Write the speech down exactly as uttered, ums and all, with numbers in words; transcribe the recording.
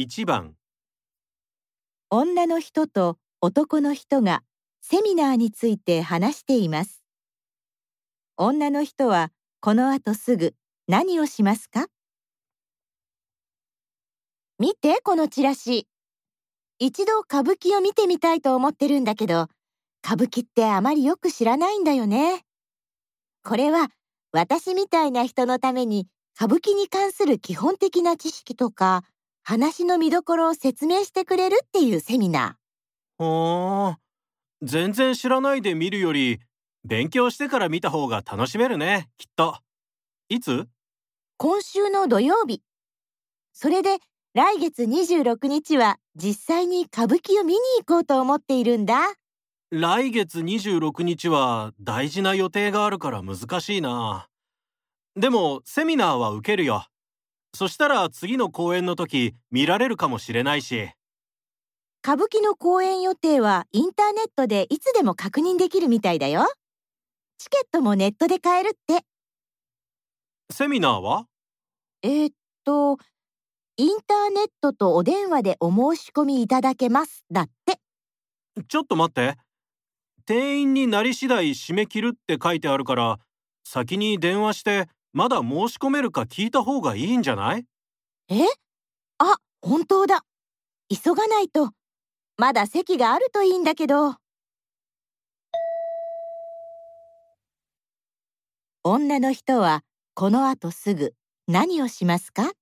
いちばん、女の人と男の人がセミナーについて話しています。女の人はこの後すぐ何をしますか？見て、このチラシ。一度歌舞伎を見てみたいと思ってるんだけど、歌舞伎ってあまりよく知らないんだよね。これは私みたいな人のために歌舞伎に関する基本的な知識とか話の見どころを説明してくれるっていうセミナー。ほー、全然知らないで見るより勉強してから見た方が楽しめるね、きっと。いつ？今週の土曜日。それで来月にじゅうろくにちは実際に歌舞伎を見に行こうと思っているんだ。来月にじゅうろくにちは大事な予定があるから難しいな。でもセミナーは受けるよ。そしたら次の公演の時見られるかもしれないし。歌舞伎の公演予定はインターネットでいつでも確認できるみたいだよ。チケットもネットで買えるって。セミナーは？えーっと、インターネットとお電話でお申し込みいただけますだって。ちょっと待って。定員になり次第締め切るって書いてあるから、先に電話してまだ申し込めるか聞いた方がいいんじゃない？え？あ、本当だ。急がないと。まだ席があるといいんだけど。女の人はこの後すぐ何をしますか？